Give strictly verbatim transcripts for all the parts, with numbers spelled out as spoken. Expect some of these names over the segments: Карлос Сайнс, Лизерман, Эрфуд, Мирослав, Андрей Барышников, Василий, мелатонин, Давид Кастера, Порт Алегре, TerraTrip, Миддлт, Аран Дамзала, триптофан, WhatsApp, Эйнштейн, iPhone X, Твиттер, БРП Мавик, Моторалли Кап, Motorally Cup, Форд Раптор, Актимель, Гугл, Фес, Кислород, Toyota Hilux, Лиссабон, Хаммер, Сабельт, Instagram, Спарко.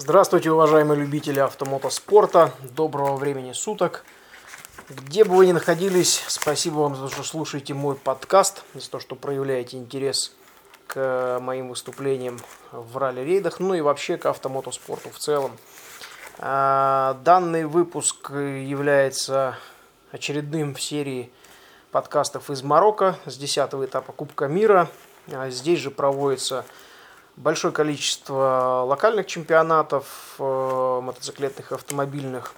Здравствуйте, уважаемые любители автомотоспорта. Доброго времени суток. Где бы вы ни находились, спасибо вам за то, что слушаете мой подкаст, за то, что проявляете интерес к моим выступлениям в ралли-рейдах, ну и вообще к автомотоспорту в целом. Данный выпуск является очередным в серии подкастов из Марокко с десятого этапа Кубка Мира. Здесь же проводится большое количество локальных чемпионатов, мотоциклетных, автомобильных.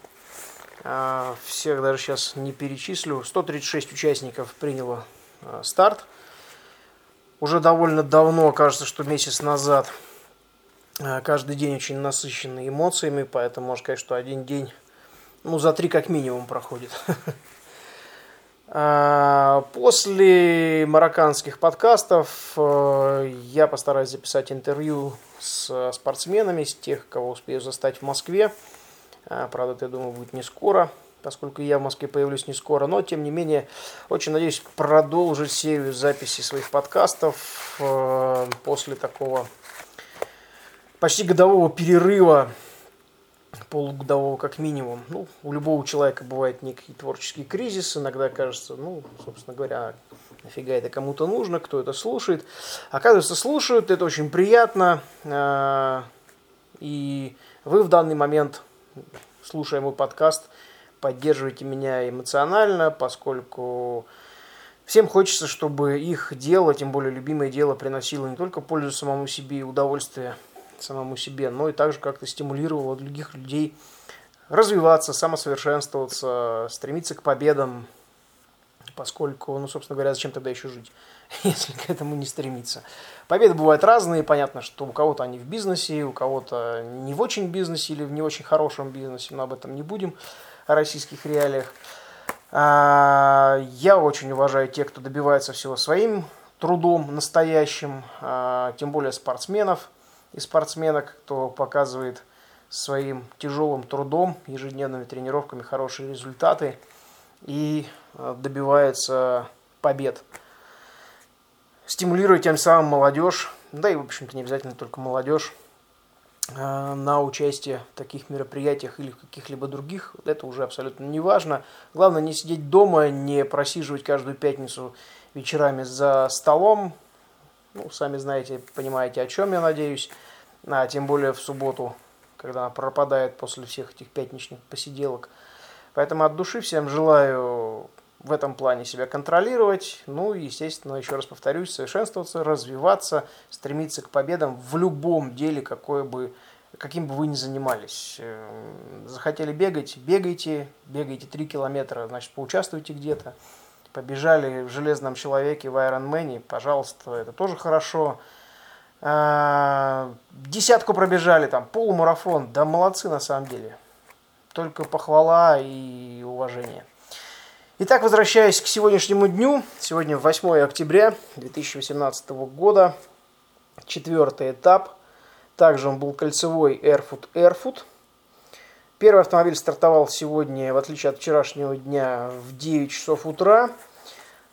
Всех даже сейчас не перечислю. сто тридцать шесть участников приняло старт. Уже довольно давно, кажется, что месяц назад. Каждый день очень насыщенный эмоциями, поэтому можно сказать, что один день ну, за три как минимум проходит. После марокканских подкастов я постараюсь записать интервью с спортсменами, с тех, кого успею застать в Москве. Правда, это, я думаю, будет не скоро, поскольку я в Москве появлюсь не скоро. Но, тем не менее, очень надеюсь продолжить серию записей своих подкастов после такого почти годового перерыва. Полугодового как минимум. Ну, у любого человека бывают некие творческие кризисы. Иногда кажется, ну, собственно говоря, нафига это кому-то нужно, кто это слушает. Оказывается, слушают, это очень приятно. И вы в данный момент, слушая мой подкаст, поддерживаете меня эмоционально, поскольку всем хочется, чтобы их дело, тем более любимое дело, приносило не только пользу самому себе и удовольствие самому себе, но и также как-то стимулировало других людей развиваться, самосовершенствоваться, стремиться к победам, поскольку, ну, собственно говоря, зачем тогда еще жить, если к этому не стремиться. Победы бывают разные, понятно, что у кого-то они в бизнесе, у кого-то не в очень бизнесе или в не очень хорошем бизнесе, но об этом не будем, о российских реалиях. Я очень уважаю тех, кто добивается всего своим трудом настоящим, тем более спортсменов и спортсменок, кто показывает своим тяжелым трудом, ежедневными тренировками хорошие результаты и добивается побед. Стимулируя тем самым молодежь, да и, в общем-то, не обязательно только молодежь, на участие в таких мероприятиях или в каких-либо других, это уже абсолютно не важно. Главное не сидеть дома, не просиживать каждую пятницу вечерами за столом. Ну, сами знаете, понимаете, о чем я надеюсь. А тем более в субботу, когда она пропадает после всех этих пятничных посиделок. Поэтому от души всем желаю в этом плане себя контролировать. Ну и, естественно, еще раз повторюсь, совершенствоваться, развиваться, стремиться к победам в любом деле, какое бы, каким бы вы ни занимались. Захотели бегать? Бегайте. Бегайте три километра, значит, поучаствуйте где-то. Побежали в «Железном человеке», в «Айронмене», пожалуйста, это тоже хорошо. Десятку пробежали, там, полумарафон, да молодцы на самом деле. Только похвала и уважение. Итак, возвращаясь к сегодняшнему дню, сегодня восьмое октября две тысячи восемнадцатого года, четвертый этап. Также он был кольцевой Эрфуд-Эрфуд. Первый автомобиль стартовал сегодня, в отличие от вчерашнего дня, в девять часов утра.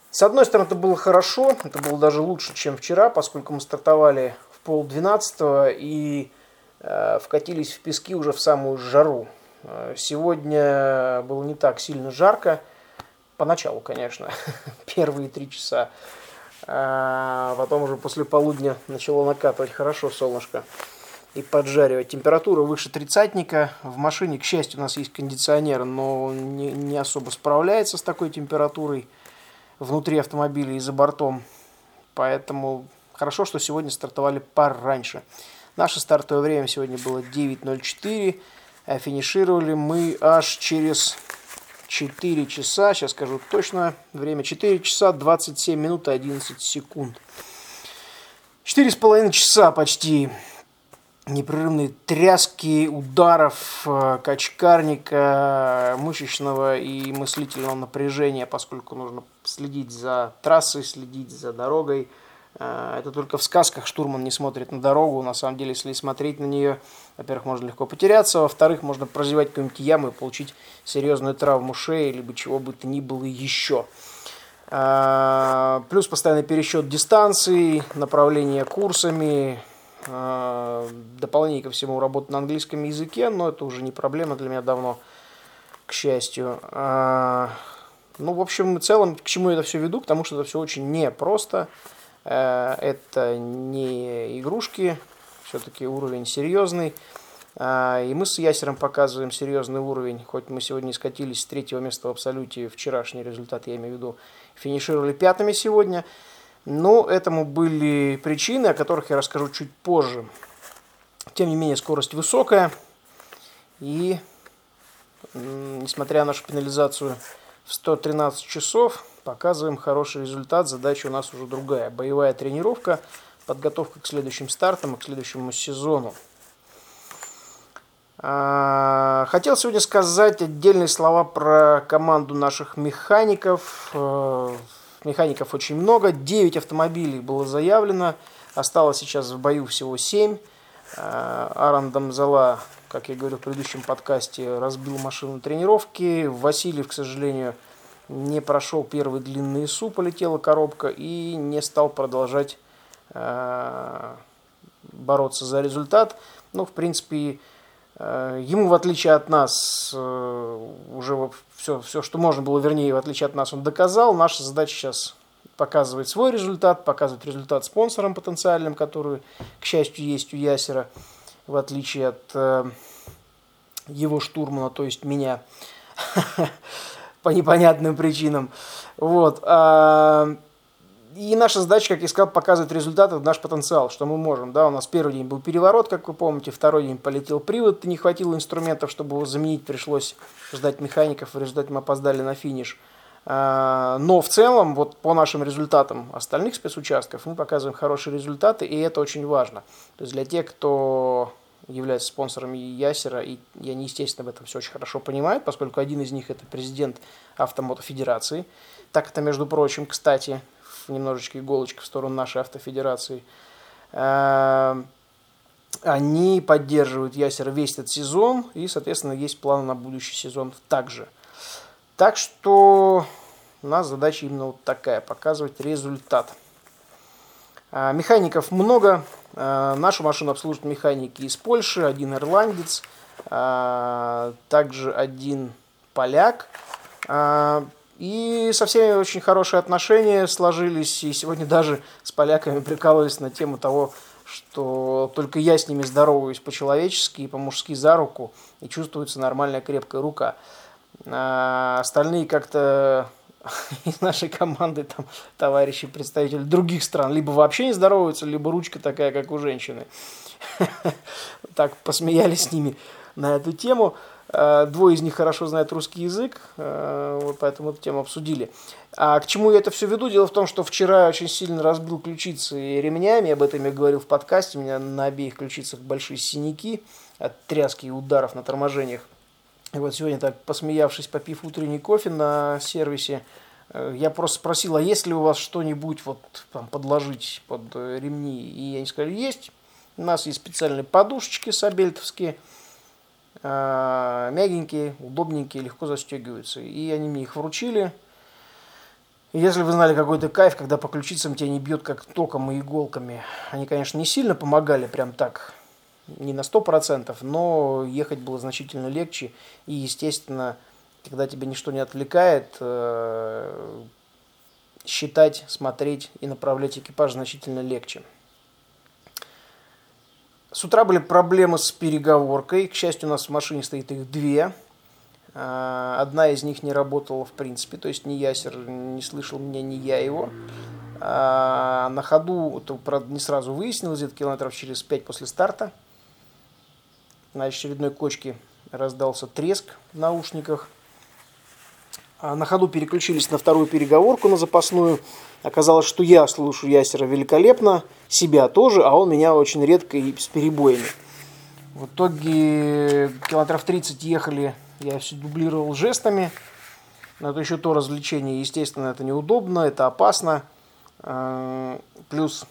С одной стороны, это было хорошо, это было даже лучше, чем вчера, поскольку мы стартовали в полдвенадцатого и э, вкатились в пески уже в самую жару. Сегодня было не так сильно жарко, поначалу, конечно, первые три часа. А потом уже после полудня начало накатывать хорошо солнышко и поджаривать. Температура выше тридцатника. В машине, к счастью, у нас есть кондиционер, но он не, не особо справляется с такой температурой внутри автомобиля и за бортом. Поэтому хорошо, что сегодня стартовали пораньше. Наше стартовое время сегодня было девять ноль четыре. А финишировали мы аж через четыре часа. Сейчас скажу точно время. четыре часа двадцать семь минут и одиннадцать секунд. четыре с половиной часа почти. Непрерывные тряски, ударов, качкарника, мышечного и мыслительного напряжения, поскольку нужно следить за трассой, следить за дорогой. Это только в сказках штурман не смотрит на дорогу. На самом деле, если смотреть на нее, во-первых, можно легко потеряться, во-вторых, можно прозевать какую-нибудь яму и получить серьезную травму шеи, либо чего бы то ни было еще. Плюс постоянный пересчет дистанции, направление курсами. Дополнение ко всему работа на английском языке, но это уже не проблема для меня давно, к счастью. Ну, в общем и целом, к чему я это все веду? Потому что это все очень непросто. Это не игрушки, все-таки уровень серьезный. И мы с Ясером показываем серьезный уровень. Хоть мы сегодня скатились с третьего места в абсолюте, вчерашний результат, я имею в виду, финишировали пятыми сегодня. Но этому были причины, о которых я расскажу чуть позже. Тем не менее, скорость высокая. И, несмотря на нашу пенализацию в сто тринадцать часов, показываем хороший результат. Задача у нас уже другая. Боевая тренировка, подготовка к следующим стартам и к следующему сезону. Хотел сегодня сказать отдельные слова про команду наших механиков. Механиков очень много. девять автомобилей было заявлено. Осталось сейчас в бою всего семь. Аран Дамзала, как я говорил в предыдущем подкасте, разбил машину тренировки. Василий, к сожалению, не прошел первый длинный ИСУ, полетела коробка и не стал продолжать бороться за результат. Но, в принципе, ему, в отличие от нас, уже все, все, что можно было, вернее, в отличие от нас, он доказал. Наша задача сейчас показывать свой результат, показывать результат спонсорам потенциальным, которые, к счастью, есть у Ясера, в отличие от его штурмана, то есть меня, по непонятным причинам. Вот. И наша задача, как я сказал, показывать результаты, наш потенциал, что мы можем. Да, у нас первый день был переворот, как вы помните, второй день полетел привод, не хватило инструментов, чтобы его заменить, пришлось ждать механиков, в результате мы опоздали на финиш. Но в целом, вот по нашим результатам остальных спецучастков, мы показываем хорошие результаты, и это очень важно. То есть для тех, кто является спонсорами Ясера, и они, естественно, об этом все очень хорошо понимают, поскольку один из них – это президент Автомотофедерации. Так это, между прочим, кстати, немножечко иголочка в сторону нашей автофедерации. Они поддерживают Ясера весь этот сезон, и, соответственно, есть планы на будущий сезон также. Так что у нас задача именно вот такая – показывать результат. Механиков много. Нашу машину обслуживают механики из Польши, один ирландец, также один поляк. И со всеми очень хорошие отношения сложились, и сегодня даже с поляками прикалывались на тему того, что только я с ними здороваюсь по-человечески и по-мужски за руку, и чувствуется нормальная крепкая рука. А остальные как-то из нашей команды, там, товарищи, представители других стран, либо вообще не здороваются, либо ручка такая, как у женщины. Так посмеялись с ними на эту тему. Двое из них хорошо знают русский язык, вот поэтому эту тему обсудили. А к чему я это все веду? Дело в том, что вчера я очень сильно разбил ключицы ремнями, об этом я говорил в подкасте, у меня на обеих ключицах большие синяки от тряски и ударов на торможениях. И вот сегодня, так посмеявшись, попив утренний кофе на сервисе, я просто спросил, а есть ли у вас что-нибудь вот там подложить под ремни? И они сказали, есть, у нас есть специальные подушечки сабельтовские, мягенькие, удобненькие, легко застегиваются. И они мне их вручили. И если вы знали какой-то кайф, когда по ключицам тебя не бьет как током и иголками. Они, конечно, не сильно помогали, прям так, не на сто процентов, но ехать было значительно легче. И, естественно, когда тебя ничто не отвлекает, считать, смотреть и направлять экипаж значительно легче. С утра были проблемы с переговоркой. К счастью, у нас в машине стоит их две. Одна из них не работала в принципе. То есть, ни Ясер не слышал меня, ни я его. А на ходу, это не сразу выяснилось, где-то километров через пять после старта. На очередной кочке раздался треск в наушниках. А на ходу переключились на вторую переговорку, на запасную. Оказалось, что я слышу Ясера великолепно, себя тоже, а он меня очень редко и с перебоями. В итоге километров тридцать ехали, я все дублировал жестами. Но это еще то развлечение, естественно, это неудобно, это опасно. Плюс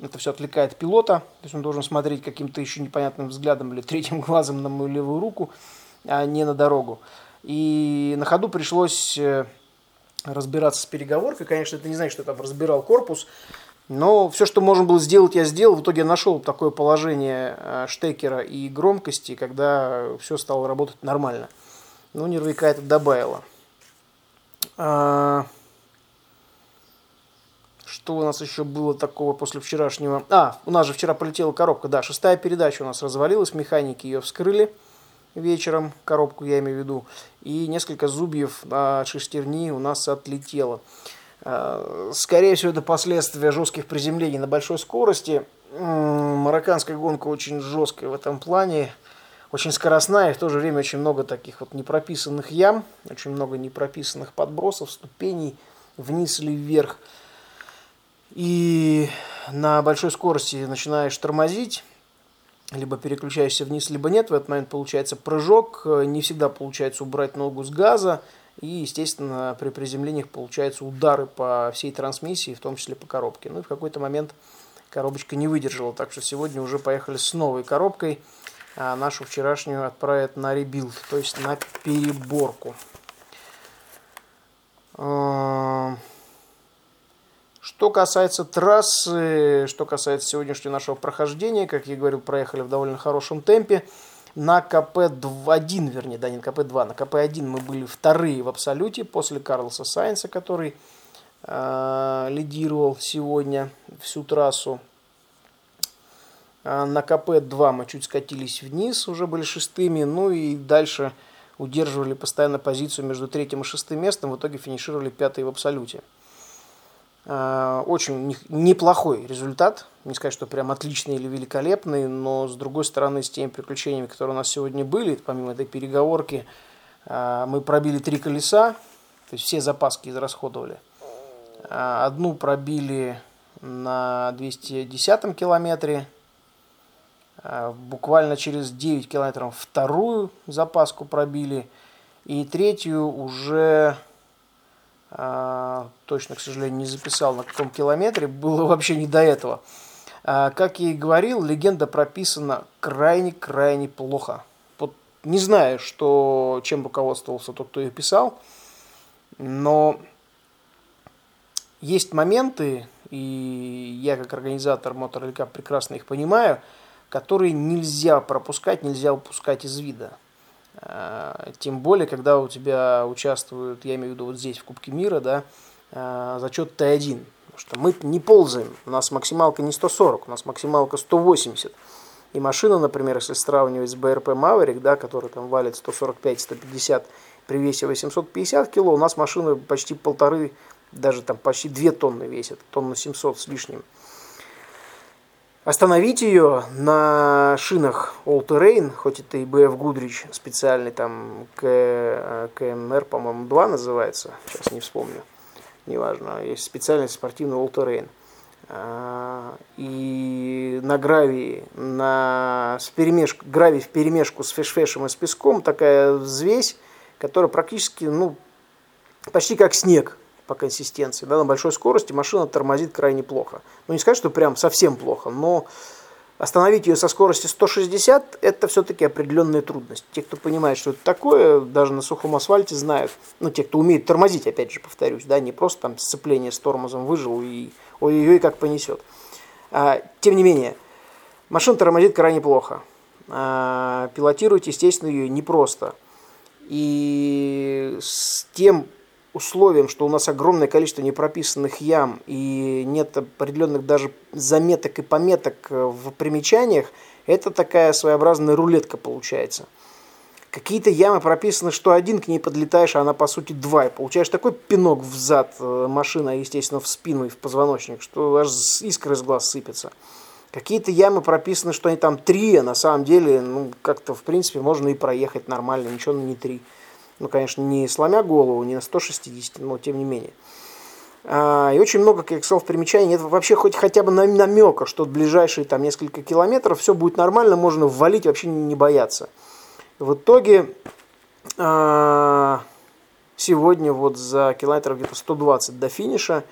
это все отвлекает пилота, то есть он должен смотреть каким-то еще непонятным взглядом или третьим глазом на мою левую руку, а не на дорогу. И на ходу пришлось разбираться с переговоркой. Конечно, это не значит, что я там разбирал корпус. Но все, что можно было сделать, я сделал. В итоге я нашел такое положение штекера и громкости, когда все стало работать нормально. Ну, нервяка это добавило. А... Что у нас еще было такого после вчерашнего? А, у нас же вчера полетела коробка. Да, шестая передача у нас развалилась. Механики ее вскрыли вечером. Коробку я имею в виду. И несколько зубьев от шестерни у нас отлетело. Скорее всего, это последствия жестких приземлений на большой скорости. Марокканская гонка очень жесткая в этом плане, очень скоростная, и в то же время очень много таких вот непрописанных ям, очень много непрописанных подбросов, ступеней вниз или вверх. И на большой скорости начинаешь тормозить, либо переключаешься вниз, либо нет. В этот момент получается прыжок, не всегда получается убрать ногу с газа. И, естественно, при приземлениях получаются удары по всей трансмиссии, в том числе по коробке. Ну и в какой-то момент коробочка не выдержала. Так что сегодня уже поехали с новой коробкой. А нашу вчерашнюю отправят на ребилд, то есть на переборку. Что касается трассы, что касается сегодняшнего нашего прохождения, как я говорил, проехали в довольно хорошем темпе. На КП-один, вернее, да, не на КП-два, на КП-один мы были вторые в абсолюте после Карлоса Сайнса, который э, лидировал сегодня всю трассу. А на КП-два мы чуть скатились вниз, уже были шестыми, ну и дальше удерживали постоянно позицию между третьим и шестым местом, в итоге финишировали пятые в абсолюте. Очень неплохой результат, не сказать, что прям отличный или великолепный, но с другой стороны, с теми приключениями, которые у нас сегодня были, помимо этой переговорки, мы пробили три колеса, то есть все запаски израсходовали. Одну пробили на двести десятом километре, буквально через девять километров вторую запаску пробили, и третью уже... Точно, к сожалению, не записал, на каком километре. Было вообще не до этого. Как я и говорил, легенда прописана крайне-крайне плохо. Вот не знаю, что, чем руководствовался тот, кто ее писал, но есть моменты, и я как организатор Моторалли Кап прекрасно их понимаю, которые нельзя пропускать, нельзя упускать из вида. Тем более, когда у тебя участвуют, я имею в виду вот здесь, в Кубке Мира, да, зачет Т1. Потому что мы не ползаем, у нас максималка не сто сорок, у нас максималка сто восемьдесят. И машина, например, если сравнивать с БРП Мавик, да, который там валит сто сорок пять - сто пятьдесят при весе восемьсот пятьдесят кило, у нас машина почти полторы, даже там почти две тонны весит, тонна семьсот с лишним. Остановить ее на шинах All-Terrain, хоть это и би эф Goodrich, специальный там КМР, по-моему, два называется, сейчас не вспомню, неважно, есть специальный спортивный All-Terrain. И на гравии, на вперемешку, гравий вперемешку с феш-фешем и с песком такая взвесь, которая практически, ну, почти как снег по консистенции, да, на большой скорости машина тормозит крайне плохо. Ну, не сказать, что прям совсем плохо, но остановить ее со скорости сто шестьдесят – это все-таки определенная трудность. Те, кто понимает, что это такое, даже на сухом асфальте знают. Ну, те, кто умеет тормозить, опять же, повторюсь, да, не просто там сцепление с тормозом выжил и ой-ой-ой, как понесет. А, тем не менее, машина тормозит крайне плохо. А, пилотировать, естественно, ее непросто. И с тем... условием, что у нас огромное количество непрописанных ям и нет определенных даже заметок и пометок в примечаниях, это такая своеобразная рулетка получается. Какие-то ямы прописаны, что один, к ней подлетаешь, а она по сути два. И получаешь такой пинок в зад, машина, естественно, в спину и в позвоночник, что аж искры из глаз сыпятся. Какие-то ямы прописаны, что они там три, а на самом деле, ну, как-то, в принципе, можно и проехать нормально, ничего не три. Ну, конечно, не сломя голову, не на сто шестьдесят, но тем не менее. И очень много каких слов примечаний. Нет вообще хоть хотя бы намека, что в ближайшие там несколько километров все будет нормально, можно ввалить, вообще не бояться. В итоге сегодня вот за километров где-то сто двадцать до финиша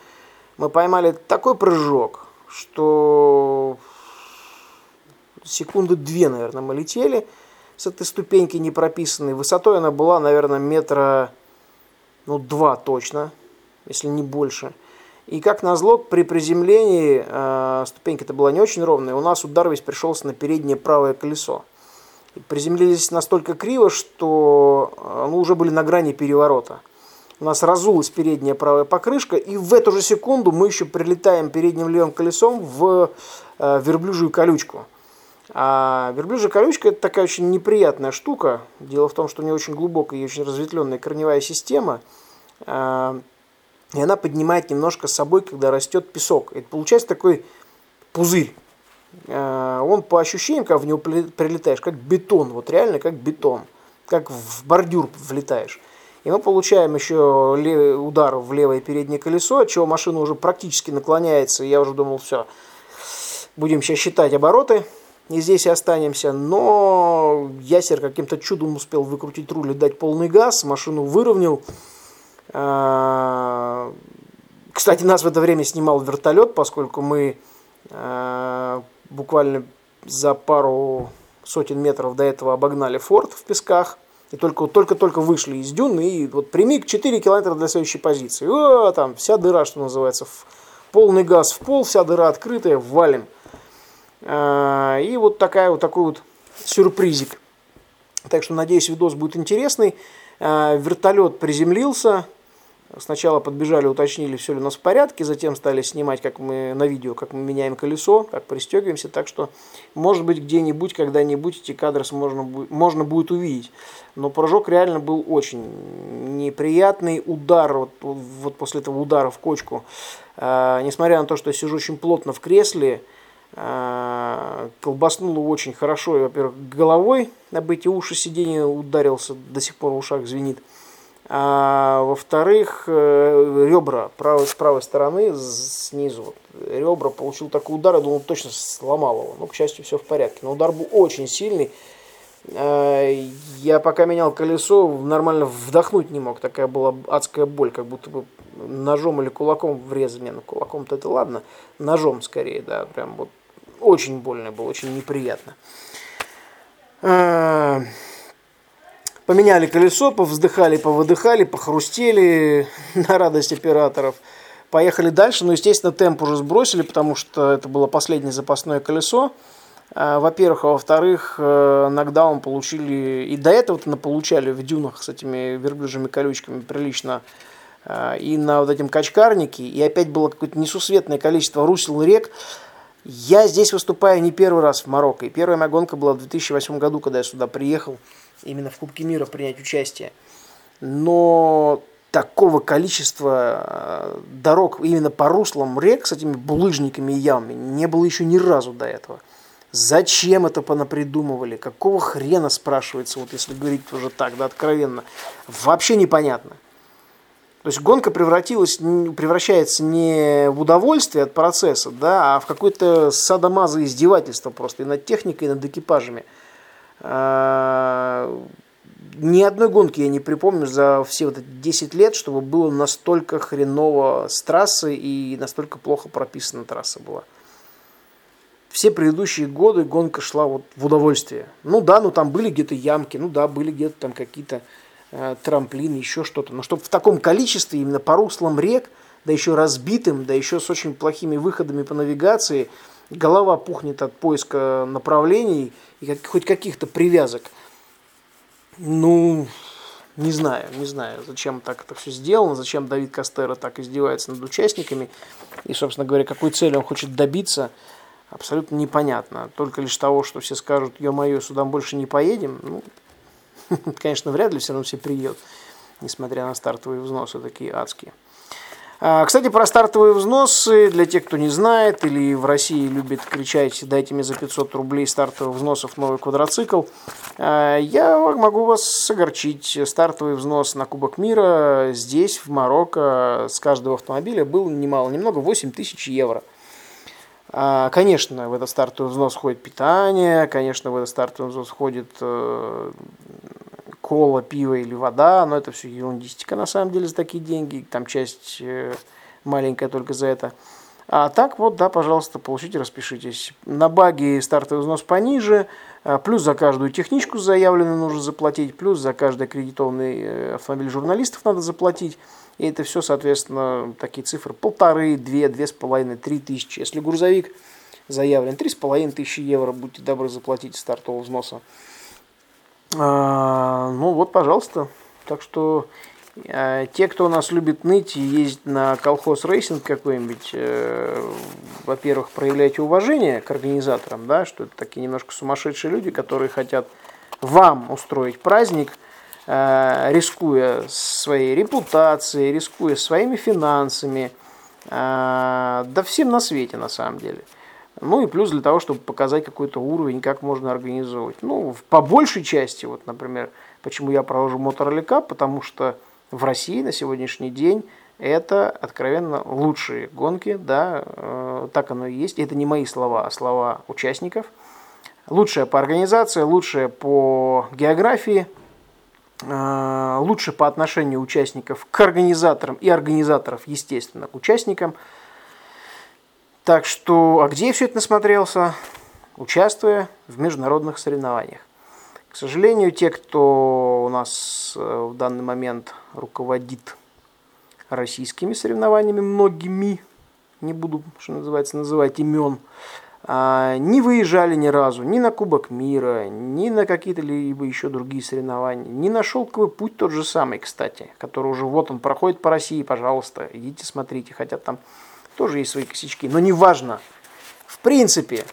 мы поймали такой прыжок, что секунды две, наверное, мы летели. С этой ступеньки не прописанной. Высотой она была, наверное, метра ну, два точно, если не больше. И, как назло, при приземлении, э, ступенька-то была не очень ровная, у нас удар весь пришелся на переднее правое колесо. И приземлились настолько криво, что э, мы уже были на грани переворота. У нас разулась передняя правая покрышка, и в эту же секунду мы еще прилетаем передним левым колесом в э, верблюжью колючку. А верблюжья колючка – это такая очень неприятная штука. Дело в том, что у нее очень глубокая и очень разветвленная корневая система. Э, И она поднимает немножко с собой, когда растет песок. Это получается такой пузырь. Он по ощущениям, когда в него прилетаешь, как бетон. Вот реально как бетон. Как в бордюр влетаешь. И мы получаем еще удар в левое переднее колесо, от чего машина уже практически наклоняется. Я уже думал, все, будем сейчас считать обороты. И здесь и останемся. Но Ясер каким-то чудом успел выкрутить руль и дать полный газ. Машину выровнял. Кстати, нас в это время снимал вертолет, поскольку мы э, буквально за пару сотен метров до этого обогнали Форд в песках. И только-только вышли из дюн, и вот прямик четыре километра до следующей позиции. О, там вся дыра, что называется, в полный газ в пол, вся дыра открытая, валим. Э, и вот, такая, вот такой вот сюрпризик. Так что, надеюсь, видос будет интересный. Э, вертолет приземлился. Сначала подбежали, уточнили, все ли у нас в порядке, затем стали снимать, как мы на видео, как мы меняем колесо, как пристегиваемся. Так что, может быть, где-нибудь, когда-нибудь эти кадры можно, можно будет увидеть. Но прыжок реально был очень неприятный. Удар, вот, вот после этого удара в кочку, э, несмотря на то, что я сижу очень плотно в кресле, э, колбаснуло очень хорошо. И, во-первых, головой об эти уши сиденья ударился, до сих пор в ушах звенит. А во-вторых, ребра правой, с правой стороны, снизу, вот, ребра, получил такой удар, я думал, точно сломал его. Но, к счастью, все в порядке. Но удар был очень сильный. Я пока менял колесо, нормально вдохнуть не мог. Такая была адская боль, как будто бы ножом или кулаком врезали. Не, ну кулаком-то это ладно, ножом скорее, да, прям вот очень больно было, очень неприятно. Поменяли колесо, повздыхали, повыдыхали, похрустели на радость операторов. Поехали дальше, но, естественно, темп уже сбросили, потому что это было последнее запасное колесо. Во-первых, а во-вторых, нокдаун получили, и до этого-то получали в дюнах с этими верблюжьими колючками прилично, и на вот этом качкарнике, и опять было какое-то несусветное количество русел и рек. Я здесь выступаю не первый раз в Марокко, и первая моя гонка была в две тысячи восьмом году, когда я сюда приехал. Именно в Кубке мира принять участие. Но такого количества дорог именно по руслам рек с этими булыжниками и ямами не было еще ни разу до этого. Зачем это понапридумывали? Какого хрена, спрашивается, вот если говорить уже так, да, откровенно. Вообще непонятно. То есть гонка превратилась, превращается не в удовольствие от процесса, да, а в какое-то садомазо издевательство просто и над техникой, и над экипажами. Ни одной гонки я не припомню за все вот эти десять лет, чтобы было настолько хреново с трассы и настолько плохо прописана трасса была. Все предыдущие годы гонка шла вот в удовольствие. Ну да, ну там были где-то ямки, ну да, были где-то там какие-то э, трамплины, еще что-то. Но чтобы в таком количестве, именно по руслам рек, да еще разбитым, да еще с очень плохими выходами по навигации, голова пухнет от поиска направлений и как, хоть каких-то привязок. Ну, не знаю, не знаю, зачем так это все сделано, зачем Давид Кастера так издевается над участниками. И, собственно говоря, какой цели он хочет добиться, абсолютно непонятно. Только лишь того, что все скажут, ё-моё, сюда больше не поедем. Ну, конечно, вряд ли, все равно все приедут, несмотря на стартовые взносы такие адские. Кстати, про стартовые взносы, для тех, кто не знает, или в России любит кричать «дайте мне за пятьсот рублей стартовых взносов новый квадроцикл», я могу вас огорчить. Стартовый взнос на Кубок мира здесь, в Марокко, с каждого автомобиля был немало-немного, восемь тысяч евро. Конечно, в этот стартовый взнос входит питание, конечно, в этот стартовый взнос входит кола, пиво или вода, но это все ерундистика на самом деле за такие деньги, там часть маленькая только за это. А так вот, да, пожалуйста, получите, распишитесь. На баги стартовый взнос пониже, плюс за каждую техничку заявленную нужно заплатить, плюс за каждый аккредитованный автомобиль журналистов надо заплатить. И это все, соответственно, такие цифры полторы, две, две с половиной, три тысячи. Если грузовик заявлен, три с половиной тысячи евро, будьте добры заплатить стартового взноса. А, ну вот, пожалуйста. Так что... Те, кто у нас любит ныть и ездить на колхоз рейсинг какой-нибудь, э, во-первых, проявляйте уважение к организаторам, да, что это такие немножко сумасшедшие люди, которые хотят вам устроить праздник, э, рискуя своей репутацией, рискуя своими финансами, э, да всем на свете на самом деле. Ну и плюс для того, чтобы показать какой-то уровень, как можно организовывать. Ну, по большей части, вот, например, почему я провожу Моторалли Кап, потому что в России на сегодняшний день это откровенно лучшие гонки, да, э, так оно и есть. Это не мои слова, а слова участников. Лучшая по организации, лучшая по географии, э, лучше по отношению участников к организаторам и организаторов, естественно, к участникам. Так что, а где я все это насмотрелся? Участвуя в международных соревнованиях. К сожалению, те, кто у нас в данный момент руководит российскими соревнованиями, многими, не буду, что называется, называть имен, не выезжали ни разу ни на Кубок Мира, ни на какие-то либо еще другие соревнования, ни на Шелковый путь тот же самый, кстати, который уже вот он проходит по России, пожалуйста, идите смотрите, хотя там тоже есть свои косячки, но неважно. В принципе,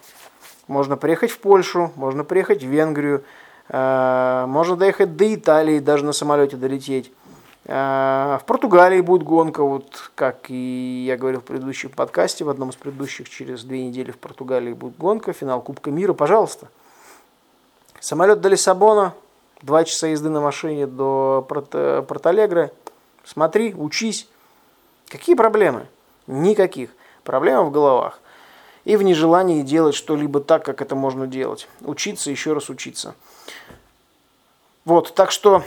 можно приехать в Польшу, можно приехать в Венгрию, можно доехать до Италии, даже на самолете долететь. В Португалии будет гонка, вот как и я говорил в предыдущем подкасте, в одном из предыдущих, через две недели в Португалии будет гонка, финал Кубка Мира, пожалуйста. Самолет до Лиссабона, два часа езды на машине до Порт Алегре. Смотри, учись. Какие проблемы? Никаких. Проблема в головах и в нежелании делать что-либо так, как это можно делать. Учиться, еще раз учиться. Вот, так что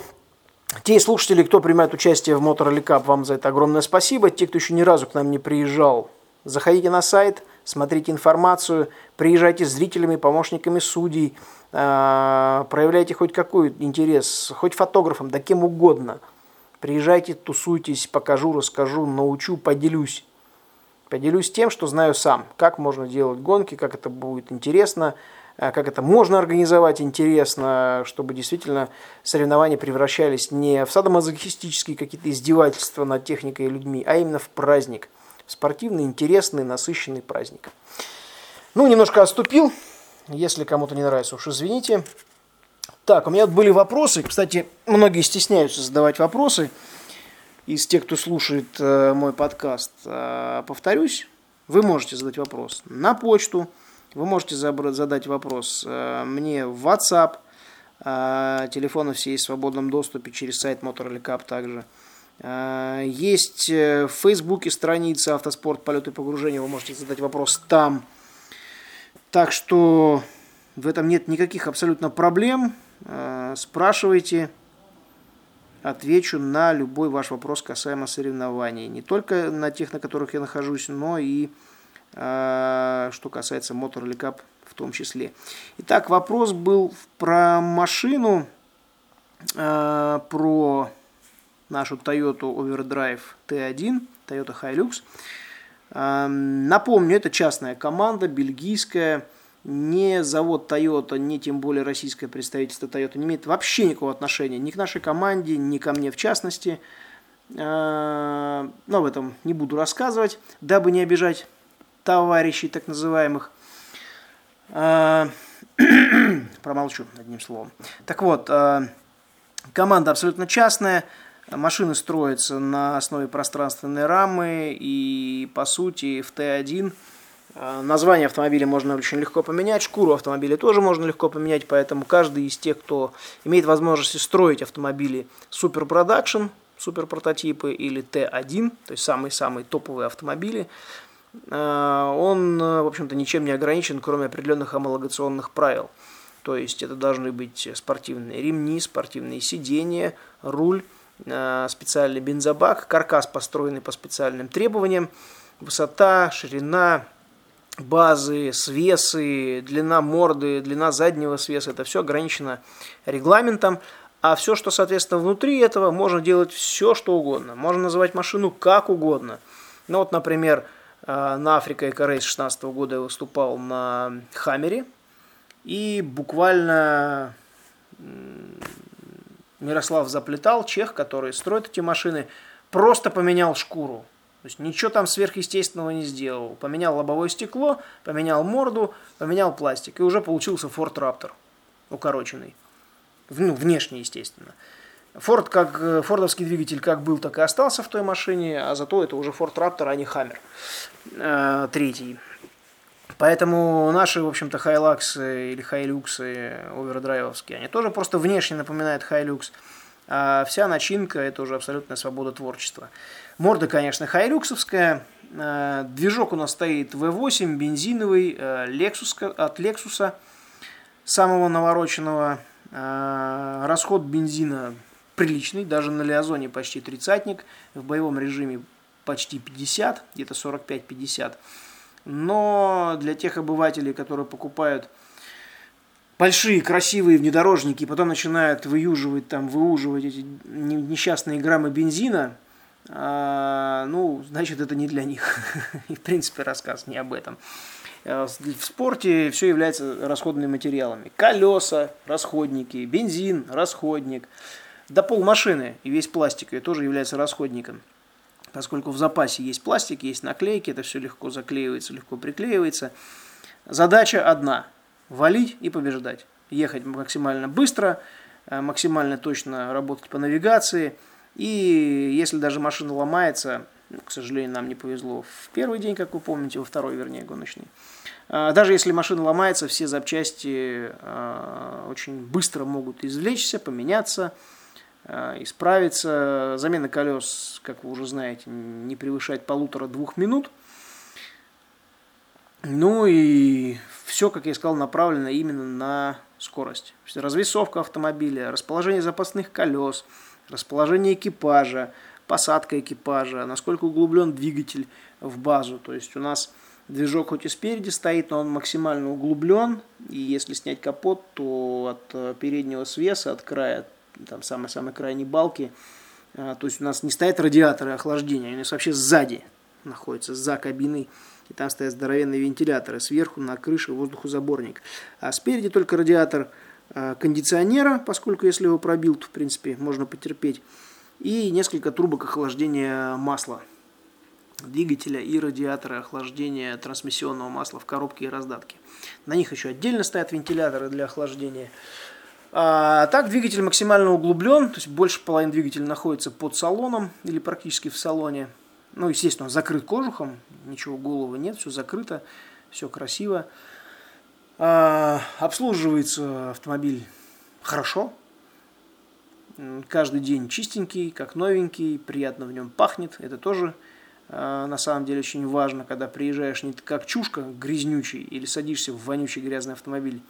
те слушатели, кто принимает участие в Motorally Cup, вам за это огромное спасибо. Те, кто еще ни разу к нам не приезжал, заходите на сайт, смотрите информацию, приезжайте с зрителями, помощниками судей, проявляйте хоть какой интерес, хоть фотографом, да кем угодно. Приезжайте, тусуйтесь, покажу, расскажу, научу, поделюсь. Поделюсь тем, что знаю сам, как можно делать гонки, как это будет интересно, как это можно организовать интересно, чтобы действительно соревнования превращались не в садомазохистические какие-то издевательства над техникой и людьми, а именно в праздник, в спортивный, интересный, насыщенный праздник. Ну, немножко отступил, если кому-то не нравится, уж извините. Так, у меня вот были вопросы, кстати, многие стесняются задавать вопросы. Из тех, кто слушает э, мой подкаст, э, повторюсь, вы можете задать вопрос на почту, вы можете забрать, задать вопрос э, мне в WhatsApp, э, телефоны все есть в свободном доступе через сайт Motorally Cup также. Э, есть в Фейсбуке страница «Автоспорт, полеты и погружения», вы можете задать вопрос там. Так что в этом нет никаких абсолютно проблем, э, спрашивайте. Отвечу на любой ваш вопрос касаемо соревнований. Не только на тех, на которых я нахожусь, но и э, что касается Motorally Cup в том числе. Итак, вопрос был про машину, э, про нашу Toyota Overdrive Т один, Toyota Hilux. Э, напомню, это частная команда, бельгийская. Не завод Toyota, не тем более российское представительство Toyota не имеет вообще никакого отношения ни к нашей команде, ни ко мне в частности. Но об этом не буду рассказывать, дабы не обижать товарищей так называемых. Промолчу одним словом. Так вот, команда абсолютно частная. Машины строятся на основе пространственной рамы и, по сути, в Т один... Название автомобиля можно очень легко поменять, шкуру автомобиля тоже можно легко поменять, поэтому каждый из тех, кто имеет возможность строить автомобили супер продакшн, супер прототипы или Т один, то есть самые-самые топовые автомобили, он, в общем-то, ничем не ограничен, кроме определенных омологационных правил. То есть это должны быть спортивные ремни, спортивные сиденья, руль, специальный бензобак, каркас, построенный по специальным требованиям. высота, ширина базы, свесы, длина морды, длина заднего свеса, это все ограничено регламентом. А все, что, соответственно, внутри этого, можно делать все, что угодно. Можно называть машину как угодно. Ну вот, например, на Африка Эко-Рейс две тысячи шестнадцатого года я выступал на Хаммере. И буквально Мирослав заплетал, чех, который строит эти машины, просто поменял шкуру. То есть ничего там сверхъестественного не сделал. Поменял лобовое стекло, поменял морду, поменял пластик. И уже получился Форд Раптор укороченный. Ну, внешне, естественно. Форд как, фордовский двигатель как был, так и остался в той машине, а зато это уже Форд Раптор, а не Хаммер э, третий. Поэтому наши, в общем-то, Хайлаксы или Хайлюксы овердрайвовские, они тоже просто внешне напоминают Хайлюкс. А вся начинка – это уже абсолютная свобода творчества. Морда, конечно, хайлюксовская. Э, движок у нас стоит ви восемь, бензиновый, э, Lexus, от Lexus, самого навороченного. Расход бензина приличный, даже на Лиазоне почти тридцатник, в боевом режиме почти пятьдесят, где-то сорок пять - пятьдесят. Но для тех обывателей, которые покупают большие красивые внедорожники и потом начинают выуживать, там, выуживать эти несчастные граммы бензина, ну, значит, это не для них. И, в принципе, рассказ не об этом. В спорте все является расходными материалами. Колеса, расходники, бензин, расходник. Да полмашины и весь пластик и тоже является расходником. Поскольку в запасе есть пластик, есть наклейки, это все легко заклеивается, легко приклеивается. Задача одна – валить и побеждать. Ехать максимально быстро, максимально точно работать по навигации. И если даже машина ломается, ну, к сожалению, нам не повезло в первый день, как вы помните, во второй, вернее, гоночный. Даже если машина ломается, все запчасти очень быстро могут извлечься, поменяться, исправиться. Замена колес, как вы уже знаете, не превышает полутора-двух минут. Ну и все, как я сказал, направлено именно на скорость. Развесовка автомобиля, расположение запасных колес, расположение экипажа, посадка экипажа, насколько углублен двигатель в базу. То есть у нас движок хоть и спереди стоит, но он максимально углублен. И если снять капот, то от переднего свеса, от края, там самой-самой крайней балки, то есть у нас не стоят радиаторы охлаждения, они у нас вообще сзади находятся, за кабиной. И там стоят здоровенные вентиляторы, сверху на крыше воздухозаборник. А спереди только радиатор кондиционера, поскольку если его пробил, то в принципе можно потерпеть. И несколько трубок охлаждения масла двигателя и радиатора охлаждения трансмиссионного масла в коробке и раздатке. На них еще отдельно стоят вентиляторы для охлаждения. А так двигатель максимально углублен, то есть больше половины двигателя находится под салоном или практически в салоне. Ну, естественно, он закрыт кожухом, ничего голого нет, все закрыто, все красиво. А обслуживается автомобиль хорошо. Каждый день чистенький, как новенький, приятно в нем пахнет. Это тоже э, на самом деле очень важно, когда приезжаешь не как чушка грязнючий или садишься в вонючий грязный автомобиль.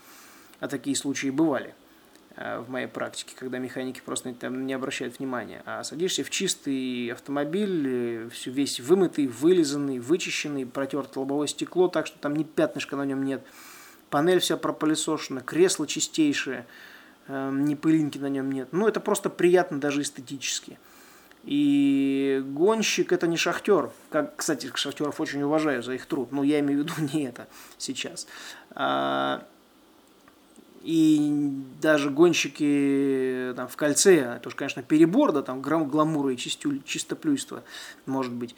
А такие случаи бывали э, в моей практике, когда механики просто там не обращают внимания. А садишься в чистый автомобиль, весь вымытый, вылизанный, вычищенный, протерто лобовое стекло, так что там ни пятнышка на нем нет. Панель вся пропылесошена, кресло чистейшее. Ни пылинки на нем нет. Ну, это просто приятно даже эстетически. И гонщик это не шахтер. Как, кстати, шахтеров очень уважаю за их труд. Но я имею в виду не это сейчас. И даже гонщики там, в кольце, это уж, конечно, перебор, да, там гламура и чистюль, чистоплюйство, может быть,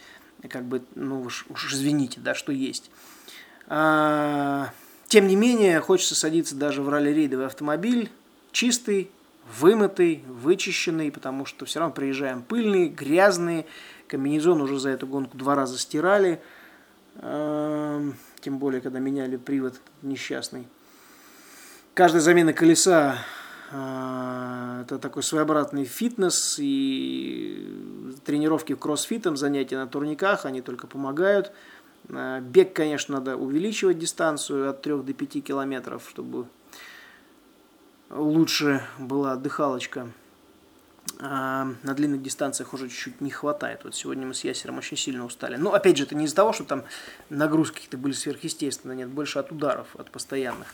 как бы, ну уж, уж извините, да, что есть. Тем не менее, хочется садиться даже в ралли-рейдовый автомобиль. Чистый, вымытый, вычищенный, потому что все равно приезжаем пыльные, грязные. Комбинезон уже за эту гонку два раза стирали. Тем более, когда меняли привод несчастный. Каждая замена колеса – это такой своеобразный фитнес. И тренировки кроссфитом, занятия на турниках, они только помогают. Бег, конечно, надо увеличивать дистанцию от трёх до пяти километров, чтобы... лучше была отдыхалочка. на длинных дистанциях уже чуть-чуть не хватает. Вот сегодня мы с Ясером очень сильно устали. Но, опять же, это не из-за того, что там нагрузки какие-то были сверхъестественные, нет, больше от ударов, от постоянных.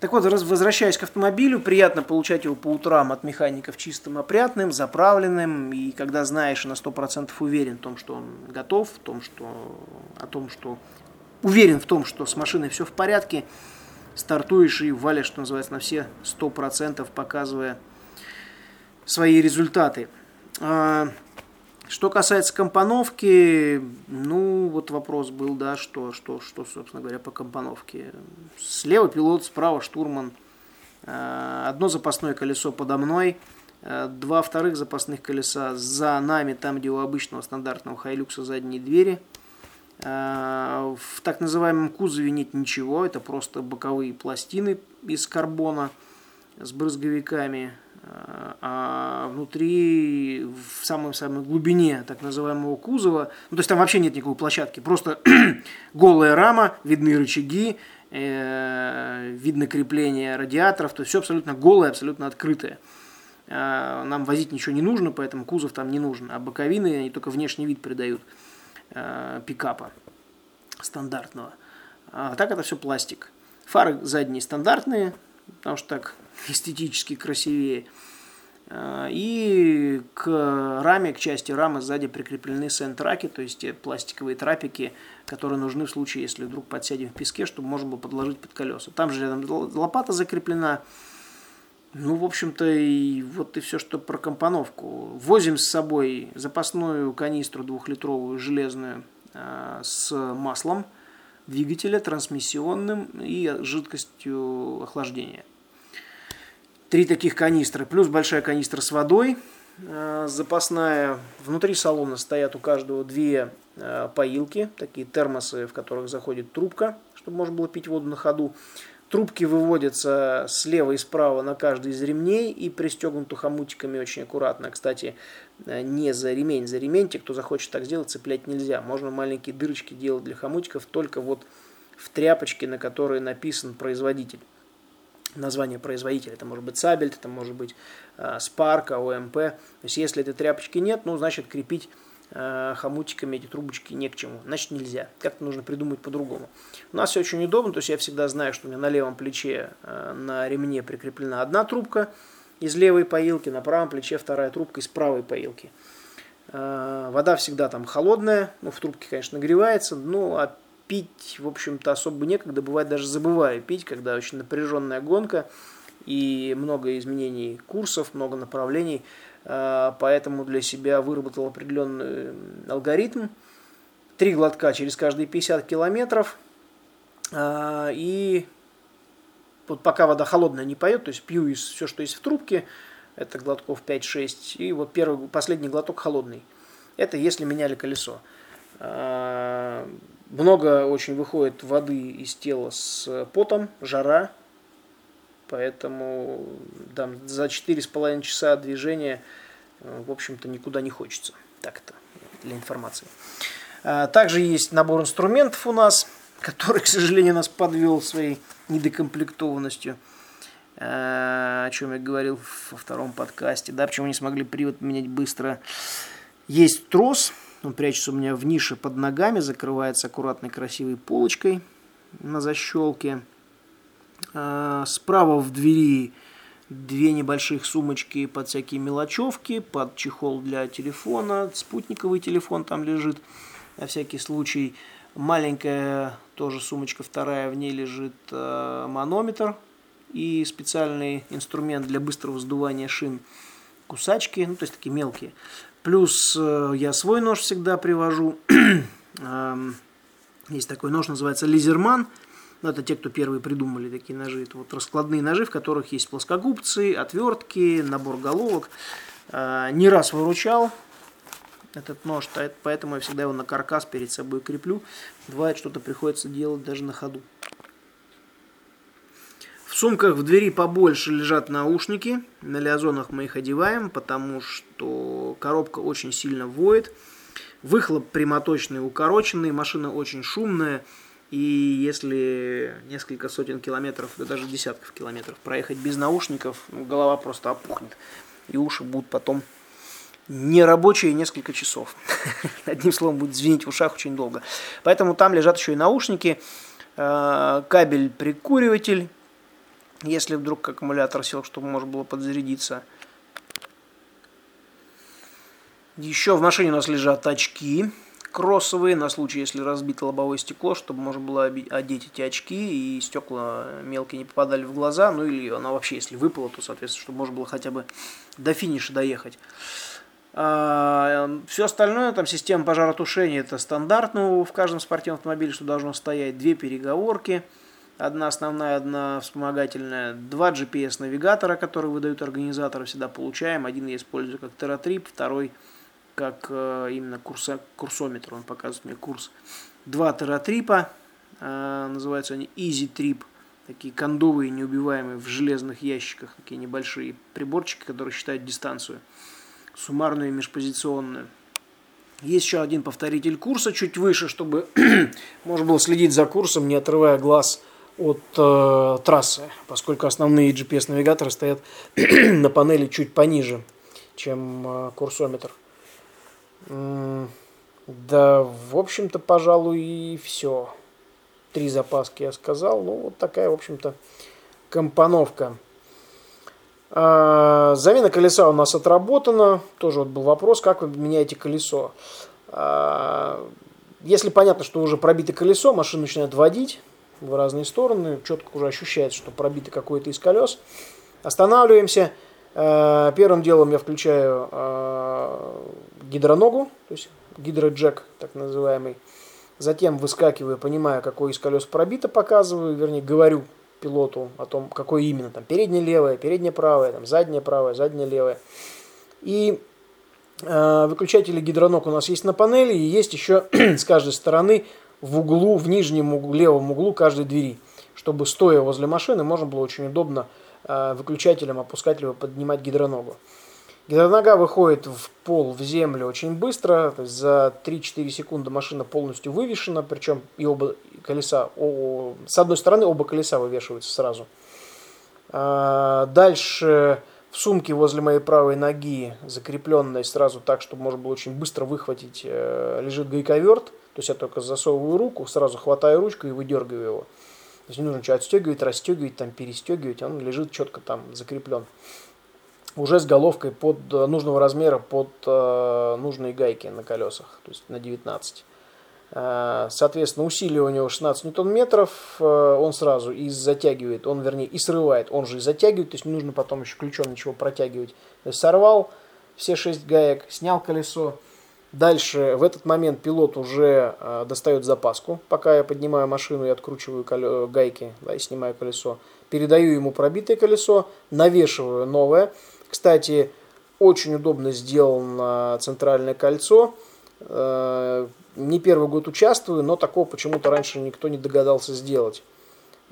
Так вот, возвращаясь к автомобилю, приятно получать его по утрам от механиков чистым, опрятным, заправленным. И когда знаешь, на сто процентов уверен в том, что он готов, в том, что... о том, что... уверен в том, что с машиной все в порядке, стартуешь и валишь, что называется, на все сто процентов, показывая свои результаты. Что касается компоновки, ну, вот вопрос был, да, что, что, что, собственно говоря, по компоновке. Слева пилот, справа штурман, одно запасное колесо подо мной, два вторых запасных колеса за нами, там, где у обычного стандартного Хайлюкса задние двери. В так называемом кузове нет ничего, это просто боковые пластины из карбона с брызговиками. А внутри, в самой-самой глубине так называемого кузова, ну, то есть там вообще нет никакой площадки, просто голая рама, видны рычаги, э- видно крепление радиаторов, то есть все абсолютно голое, абсолютно открытое. Э- нам возить ничего не нужно, поэтому кузов там не нужен, а боковины, они только внешний вид придают э- пикапа стандартного. А так это все пластик. Фары задние стандартные, потому что так эстетически красивее. И к раме, к части рамы сзади прикреплены сендраки, то есть пластиковые трапики, которые нужны в случае, если вдруг подсядем в песке, чтобы можно было подложить под колеса. Там же рядом лопата закреплена. Ну, в общем-то, и вот и все, что про компоновку. Возим с собой запасную канистру двухлитровую железную с маслом двигателя, трансмиссионным и жидкостью охлаждения. Три таких канистры, плюс большая канистра с водой, э, запасная. Внутри салона стоят у каждого две э, поилки, такие термосы, в которых заходит трубка, чтобы можно было пить воду на ходу. Трубки выводятся слева и справа на каждый из ремней и пристегнуты хомутиками очень аккуратно. Кстати, не за ремень, за ремень-те, кто захочет так сделать, цеплять нельзя. Можно маленькие дырочки делать для хомутиков только вот в тряпочке, на которой написан производитель. Название производителя, это может быть Сабельт, это может быть э, Спарко, ОМП. То есть, если этой тряпочки нет, ну, значит, крепить э, хомутиками эти трубочки не к чему. Значит, нельзя. Как-то нужно придумать по-другому. У нас все очень удобно, то есть я всегда знаю, что у меня на левом плече э, на ремне прикреплена одна трубка из левой поилки, на правом плече вторая трубка из правой поилки. Э, вода всегда там холодная, ну, в трубке, конечно, нагревается, ну, а пить, в общем-то, особо некогда, бывает даже забываю пить, когда очень напряженная гонка и много изменений курсов, много направлений, поэтому для себя выработал определенный алгоритм. Три глотка через каждые пятьдесят километров, и вот пока вода холодная не поет, то есть пью из, все, что есть в трубке, это глотков пять-шесть, и вот первый, последний глоток холодный, это если меняли колесо. Много очень выходит воды из тела с потом, жара, поэтому там, за четыре с половиной часа движения, в общем-то, никуда не хочется. Так это для информации. Также есть набор инструментов у нас, который, к сожалению, нас подвел своей недокомплектованностью, о чем я говорил во втором подкасте. Да, почему не смогли привод менять быстро. Есть трос. Он прячется у меня в нише под ногами, закрывается аккуратной красивой полочкой на защелке. Справа в двери две небольших сумочки под всякие мелочевки, под чехол для телефона, спутниковый телефон там лежит на всякий случай. Маленькая тоже сумочка вторая, в ней лежит манометр и специальный инструмент для быстрого сдувания шин, кусачки, ну то есть такие мелкие. Плюс я свой нож всегда привожу. Есть такой нож, называется Лизерман. Ну, это те, кто первые придумали такие ножи. Это вот раскладные ножи, в которых есть плоскогубцы, отвертки, набор головок. Не раз выручал этот нож, поэтому я всегда его на каркас перед собой креплю. Бывает, что-то приходится делать даже на ходу. В сумках в двери побольше лежат наушники, на лиазонах мы их одеваем, потому что коробка очень сильно воет, выхлоп прямоточный, укороченный, машина очень шумная, и если несколько сотен километров, да даже десятков километров проехать без наушников, ну, голова просто опухнет, и уши будут потом нерабочие несколько часов. Одним словом, будет звенеть в ушах очень долго. Поэтому там лежат еще и наушники, кабель-прикуриватель, если вдруг аккумулятор сел, чтобы можно было подзарядиться. Еще в машине у нас лежат очки кроссовые, на случай, если разбито лобовое стекло, чтобы можно было одеть эти очки, и стекла мелкие не попадали в глаза, ну или она вообще, если выпала, то, соответственно, чтобы можно было хотя бы до финиша доехать. Все остальное, там система пожаротушения, это стандартно в каждом спортивном автомобиле, что должно стоять. Две переговорки, одна основная, одна вспомогательная, два джи пи эс-навигатора, которые выдают организаторы, всегда получаем. Один я использую как TerraTrip, второй как именно курса, курсометр, он показывает мне курс. Два TerraTrip'а, называются они Easy Trip, такие кондовые, неубиваемые, в железных ящиках, такие небольшие приборчики, которые считают дистанцию суммарную и межпозиционную. Есть еще один повторитель курса чуть выше, чтобы можно было следить за курсом, не отрывая глаз от э, трассы, поскольку основные джи пи эс-навигаторы стоят на панели чуть пониже, чем э, курсометр. М-м- да, в общем-то, пожалуй, и все. Три запаски я сказал. Ну, вот такая, в общем-то, компоновка. Замена колеса у нас отработана. Тоже вот был вопрос, как вы меняете колесо. Если понятно, что уже пробито колесо, машина начинает водить в разные стороны, четко уже ощущается, что пробито какое-то из колес. Останавливаемся. Первым делом я включаю гидроногу, то есть гидроджек, так называемый. Затем выскакиваю, понимая, какое из колес пробито, показываю, вернее, говорю пилоту о том, какое именно, там, переднее левое, переднее правое, там, заднее правое, заднее левое. И э, выключатели гидроног у нас есть на панели, и есть еще с каждой стороны в углу, в нижнем углу, левом углу каждой двери, чтобы, стоя возле машины, можно было очень удобно э, выключателем опускать либо поднимать гидроногу. Гидронога выходит в пол, в землю очень быстро, то есть за три-четыре секунды машина полностью вывешена, причем и оба колеса, о, с одной стороны оба колеса вывешиваются сразу. А дальше в сумке возле моей правой ноги, закрепленной сразу так, чтобы можно было очень быстро выхватить, лежит гайковерт, то есть я только засовываю руку, сразу хватаю ручку и выдергиваю его. То есть не нужно что отстегивать, расстегивать, там, перестегивать, он лежит четко там закреплен. Уже с головкой под нужного размера под э, нужные гайки на колесах, то есть на девятнадцать. Э, соответственно, усилие у него шестнадцать ньютон-метров, э, он сразу и затягивает, он вернее и срывает, он же и затягивает, то есть не нужно потом еще ключом ничего протягивать. То есть сорвал все шесть гаек, снял колесо. Дальше в этот момент пилот уже э, достает запаску, пока я поднимаю машину и откручиваю колё- гайки, да, и снимаю колесо. Передаю ему пробитое колесо, навешиваю новое. Кстати, очень удобно сделано центральное кольцо. Не первый год участвую, но такого почему-то раньше никто не догадался сделать.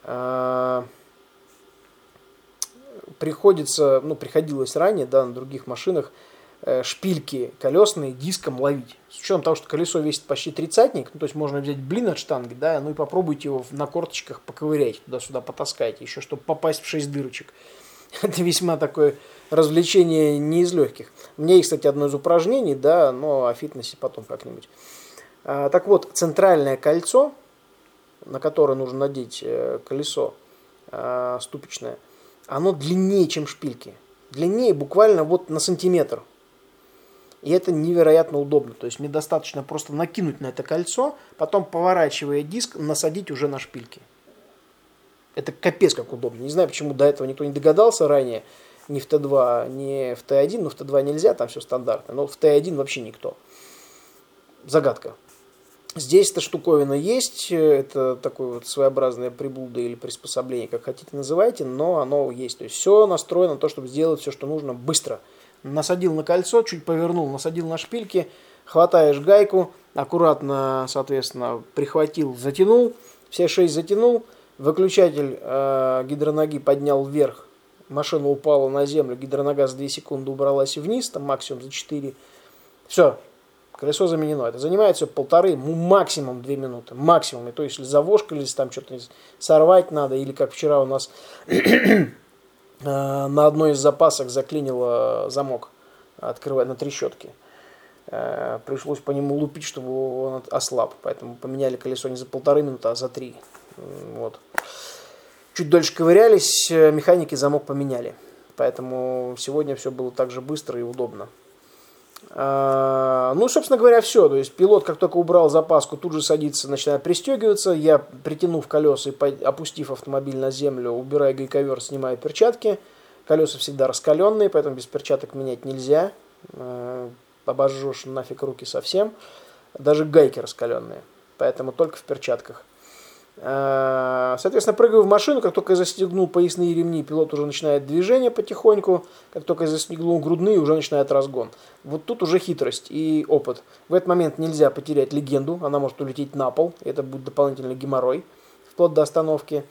Приходится, ну, приходилось ранее, да, на других машинах шпильки колесные диском ловить. С учетом того, что колесо весит почти тридцатник, ну, то есть можно взять блин от штанги, да, ну и попробуйте его на корточках поковырять, туда-сюда потаскайте, еще чтобы попасть в шесть дырочек. Это весьма такое развлечение не из легких. У меня есть, кстати, одно из упражнений, да, но о фитнесе потом как-нибудь. А, так вот, центральное кольцо, на которое нужно надеть колесо а, ступичное, оно длиннее, чем шпильки. Длиннее буквально вот на сантиметр. И это невероятно удобно. То есть мне достаточно просто накинуть на это кольцо, потом, поворачивая диск, насадить уже на шпильки. Это капец как удобно. Не знаю, почему до этого никто не догадался ранее. Ни в тэ два, ни в тэ один. Но в тэ два нельзя, там все стандартно. Но в тэ один вообще никто. Загадка. Здесь эта штуковина есть. Это такое вот своеобразное приблуда или приспособление, как хотите называйте. Но оно есть. То есть все настроено на то, чтобы сделать все, что нужно быстро. Насадил на кольцо, чуть повернул, насадил на шпильки. Хватаешь гайку. Аккуратно, соответственно, прихватил, затянул. Все шесть затянул. Выключатель э, гидроноги поднял вверх, машина упала на землю, гидронога за две секунды убралась вниз, там максимум за четыре. Все, колесо заменено. Это занимает все полторы, максимум две минуты. Максимум. И то, если завошкались, там что-то сорвать надо, или как вчера у нас э, на одной из запасок заклинило замок открывать на трещотке. Пришлось по нему лупить, чтобы он ослаб. Поэтому поменяли колесо не за полторы минуты, а за три. Вот. Чуть дольше ковырялись, механики замок поменяли. Поэтому сегодня все было так же быстро и удобно. Ну, собственно говоря, все. То есть пилот, как только убрал запаску, тут же садится, начинает пристегиваться. Я, притянув колеса и опустив автомобиль на землю, убираю гайковер, снимаю перчатки. Колеса всегда раскаленные, поэтому без перчаток менять нельзя. Обожжешь нафиг руки совсем. Даже гайки раскаленные. Поэтому только в перчатках. Соответственно, прыгаю в машину. Как только я застегнул поясные ремни, пилот уже начинает движение потихоньку. Как только я застегнул грудные, уже начинает разгон. Вот тут уже хитрость и опыт. В этот момент нельзя потерять легенду. Она может улететь на пол. Это будет дополнительный геморрой. Вплоть до остановки.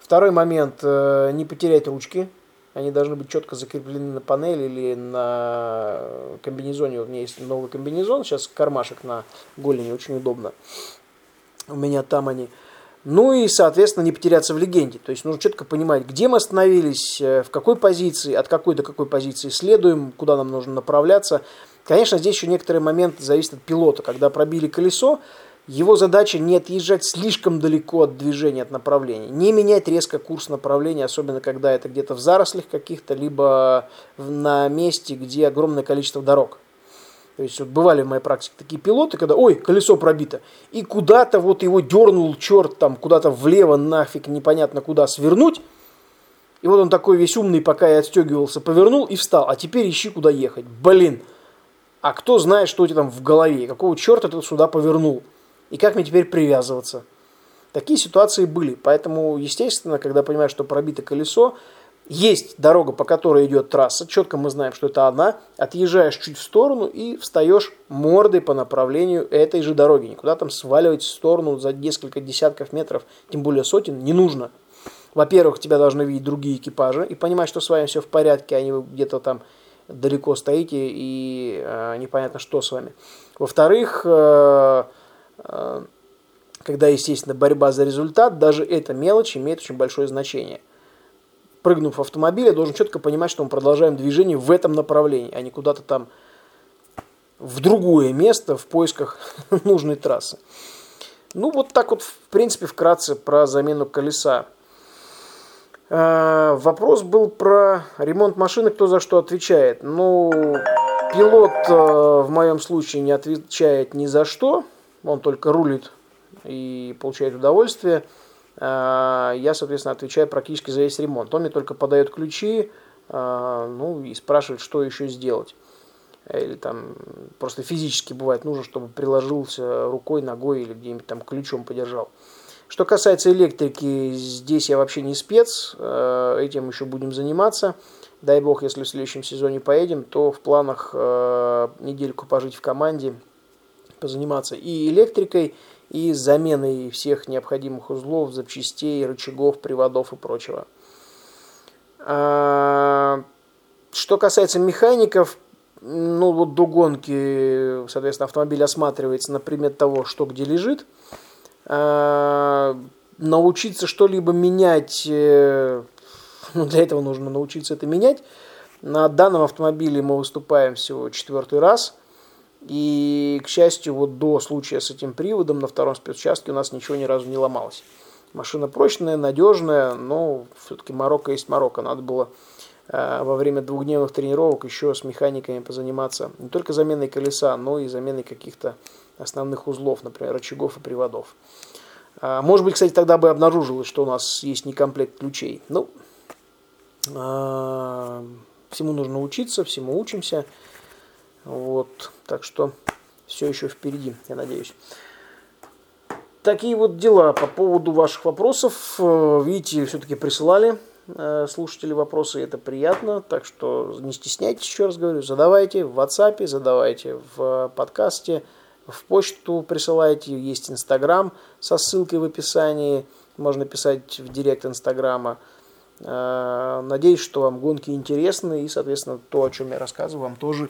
Второй момент. Не потерять ручки. Они должны быть четко закреплены на панели или на комбинезоне. У меня есть новый комбинезон. Сейчас кармашек на голени. Очень удобно. У меня там они. Ну и, соответственно, не потеряться в легенде. То есть нужно четко понимать, где мы остановились, в какой позиции, от какой до какой позиции следуем, куда нам нужно направляться. Конечно, здесь еще некоторые моменты зависят от пилота. Когда пробили колесо, его задача не отъезжать слишком далеко от движения, от направления. Не менять резко курс направления, особенно когда это где-то в зарослях каких-то, либо на месте, где огромное количество дорог. То есть вот бывали в моей практике такие пилоты, когда, ой, колесо пробито, и куда-то вот его дернул черт там, куда-то влево нафиг непонятно куда свернуть. И вот он такой весь умный, пока я отстегивался, повернул и встал. А теперь ищи, куда ехать. Блин, а кто знает, что у тебя там в голове, какого черта ты сюда повернул. И как мне теперь привязываться? Такие ситуации были. Поэтому, естественно, когда понимаешь, что пробито колесо, есть дорога, по которой идет трасса. Четко мы знаем, что это она. Отъезжаешь чуть в сторону и встаешь мордой по направлению этой же дороги. Никуда там сваливать в сторону за несколько десятков метров, тем более сотен, не нужно. Во-первых, тебя должны видеть другие экипажи и понимать, что с вами все в порядке, а не вы где-то там далеко стоите и э, непонятно, что с вами. Во-вторых, э, э, когда, естественно, борьба за результат, даже эта мелочь имеет очень большое значение. Прыгнув в автомобиль, я должен четко понимать, что мы продолжаем движение в этом направлении, а не куда-то там в другое место в поисках нужной трассы. Ну, вот так вот, в принципе, вкратце про замену колеса. Э-э- вопрос был про ремонт машины, кто за что отвечает. Ну, пилот в моем случае не отвечает ни за что, он только рулит и получает удовольствие. Я, соответственно, отвечаю практически за весь ремонт. Он мне только подает ключи, ну, и спрашивает, что еще сделать. Или там просто физически бывает нужно, чтобы приложился рукой, ногой или где-нибудь там ключом подержал. Что касается электрики, здесь я вообще не спец. Этим еще будем заниматься. Дай бог, если в следующем сезоне поедем, то в планах недельку пожить в команде, позаниматься и электрикой, и заменой всех необходимых узлов, запчастей, рычагов, приводов и прочего. Что касается механиков, ну вот до гонки, соответственно, автомобиль осматривается на предмет того, что где лежит. Научиться что-либо менять, ну, для этого нужно научиться это менять. На данном автомобиле мы выступаем всего четвертый раз. И, к счастью, вот до случая с этим приводом на втором спецучастке у нас ничего ни разу не ломалось. Машина прочная, надежная, но все-таки Марокко есть Марокко. Надо было э, во время двухдневных тренировок еще с механиками позаниматься не только заменой колеса, но и заменой каких-то основных узлов, например, рычагов и приводов. Э, может быть, кстати, тогда бы обнаружилось, что у нас есть некомплект ключей. Ну, э, всему нужно учиться, всему учимся. Вот, так что все еще впереди, я надеюсь. Такие вот дела по поводу ваших вопросов. Видите, все-таки присылали слушатели вопросы, это приятно. Так что не стесняйтесь, еще раз говорю, задавайте в WhatsApp, задавайте в подкасте, в почту присылайте. Есть Instagram со ссылкой в описании, можно писать в директ Инстаграма. Надеюсь, что вам гонки интересны и, соответственно, то, о чем я рассказываю, вам тоже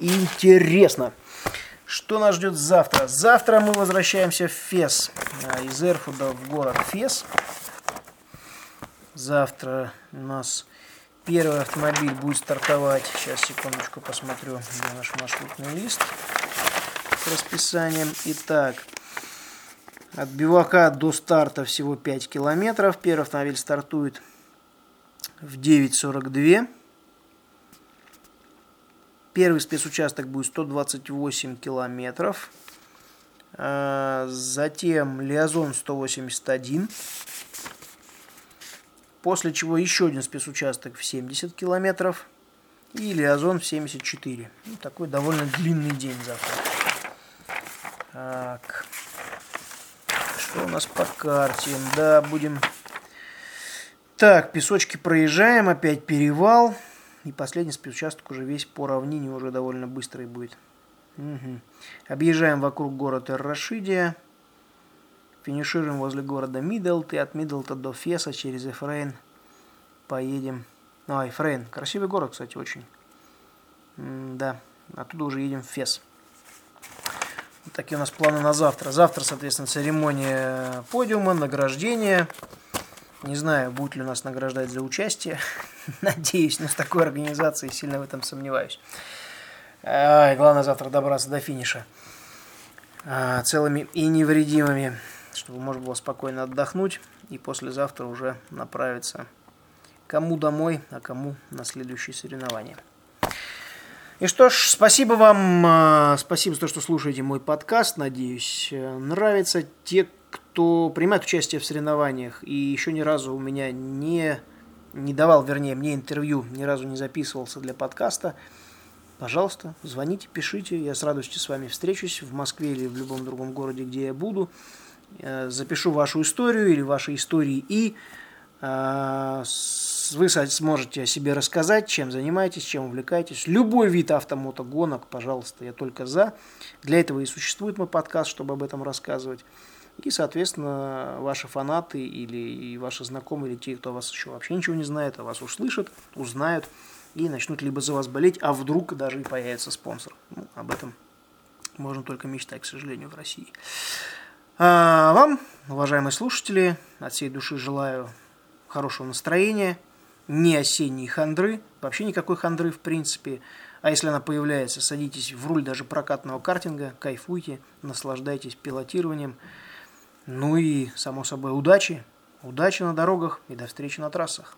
интересно. Что нас ждет завтра? Завтра мы возвращаемся в Фес. Из Эрфуда в город Фес. Завтра нас Первый автомобиль будет стартовать. Сейчас, секундочку, посмотрю, где наш маршрутный лист с расписанием. Итак, от бивака до старта всего пять километров. Первый автомобиль стартует в девять сорок два. Первый спецучасток будет сто двадцать восемь километров. Затем Лиазон сто восемьдесят один. После чего еще один спецучасток в семьдесят километров. И Лиазон в семьдесят четыре. Ну, такой довольно длинный день завтра. Так. Что у нас по карте? Да, будем... Так, песочки проезжаем. Опять перевал. И последний спецучасток уже весь по равнине. Уже довольно быстрый будет. Угу. Объезжаем вокруг города Рашидия, финишируем возле города Миддлт, и от Миддлта до Феса через Эфрейн поедем. А, Эфрейн. Красивый город, кстати, очень. М да, оттуда уже едем в Фес. Вот такие у нас планы на завтра. Завтра, соответственно, церемония подиума, награждение. Не знаю, будут ли нас награждать за участие. Надеюсь, но с такой организацией сильно в этом сомневаюсь. А, главное завтра добраться до финиша а, целыми и невредимыми, чтобы можно было спокойно отдохнуть и послезавтра уже направиться кому домой, а кому на следующие соревнования. И что ж, спасибо вам, спасибо за то, что слушаете мой подкаст, надеюсь, нравится. Те, кто принимает участие в соревнованиях и еще ни разу у меня не, не давал, вернее, мне интервью, ни разу не записывался для подкаста, пожалуйста, звоните, пишите, я с радостью с вами встречусь в Москве или в любом другом городе, где я буду. Запишу вашу историю или ваши истории, и вы сможете о себе рассказать, чем занимаетесь, чем увлекаетесь. Любой вид автомотогонок, пожалуйста, я только за. Для этого и существует мой подкаст, чтобы об этом рассказывать. И, соответственно, ваши фанаты или и ваши знакомые, или те, кто о вас еще вообще ничего не знает, о вас услышат, узнают. И начнут либо за вас болеть, а вдруг даже и появится спонсор. Ну, об этом можно только мечтать, к сожалению, в России. А вам, уважаемые слушатели, от всей души желаю хорошего настроения, не осенней хандры, вообще никакой хандры в принципе. А если она появляется, садитесь в руль даже прокатного картинга, кайфуйте, наслаждайтесь пилотированием. Ну и, само собой, удачи, удачи на дорогах и до встречи на трассах.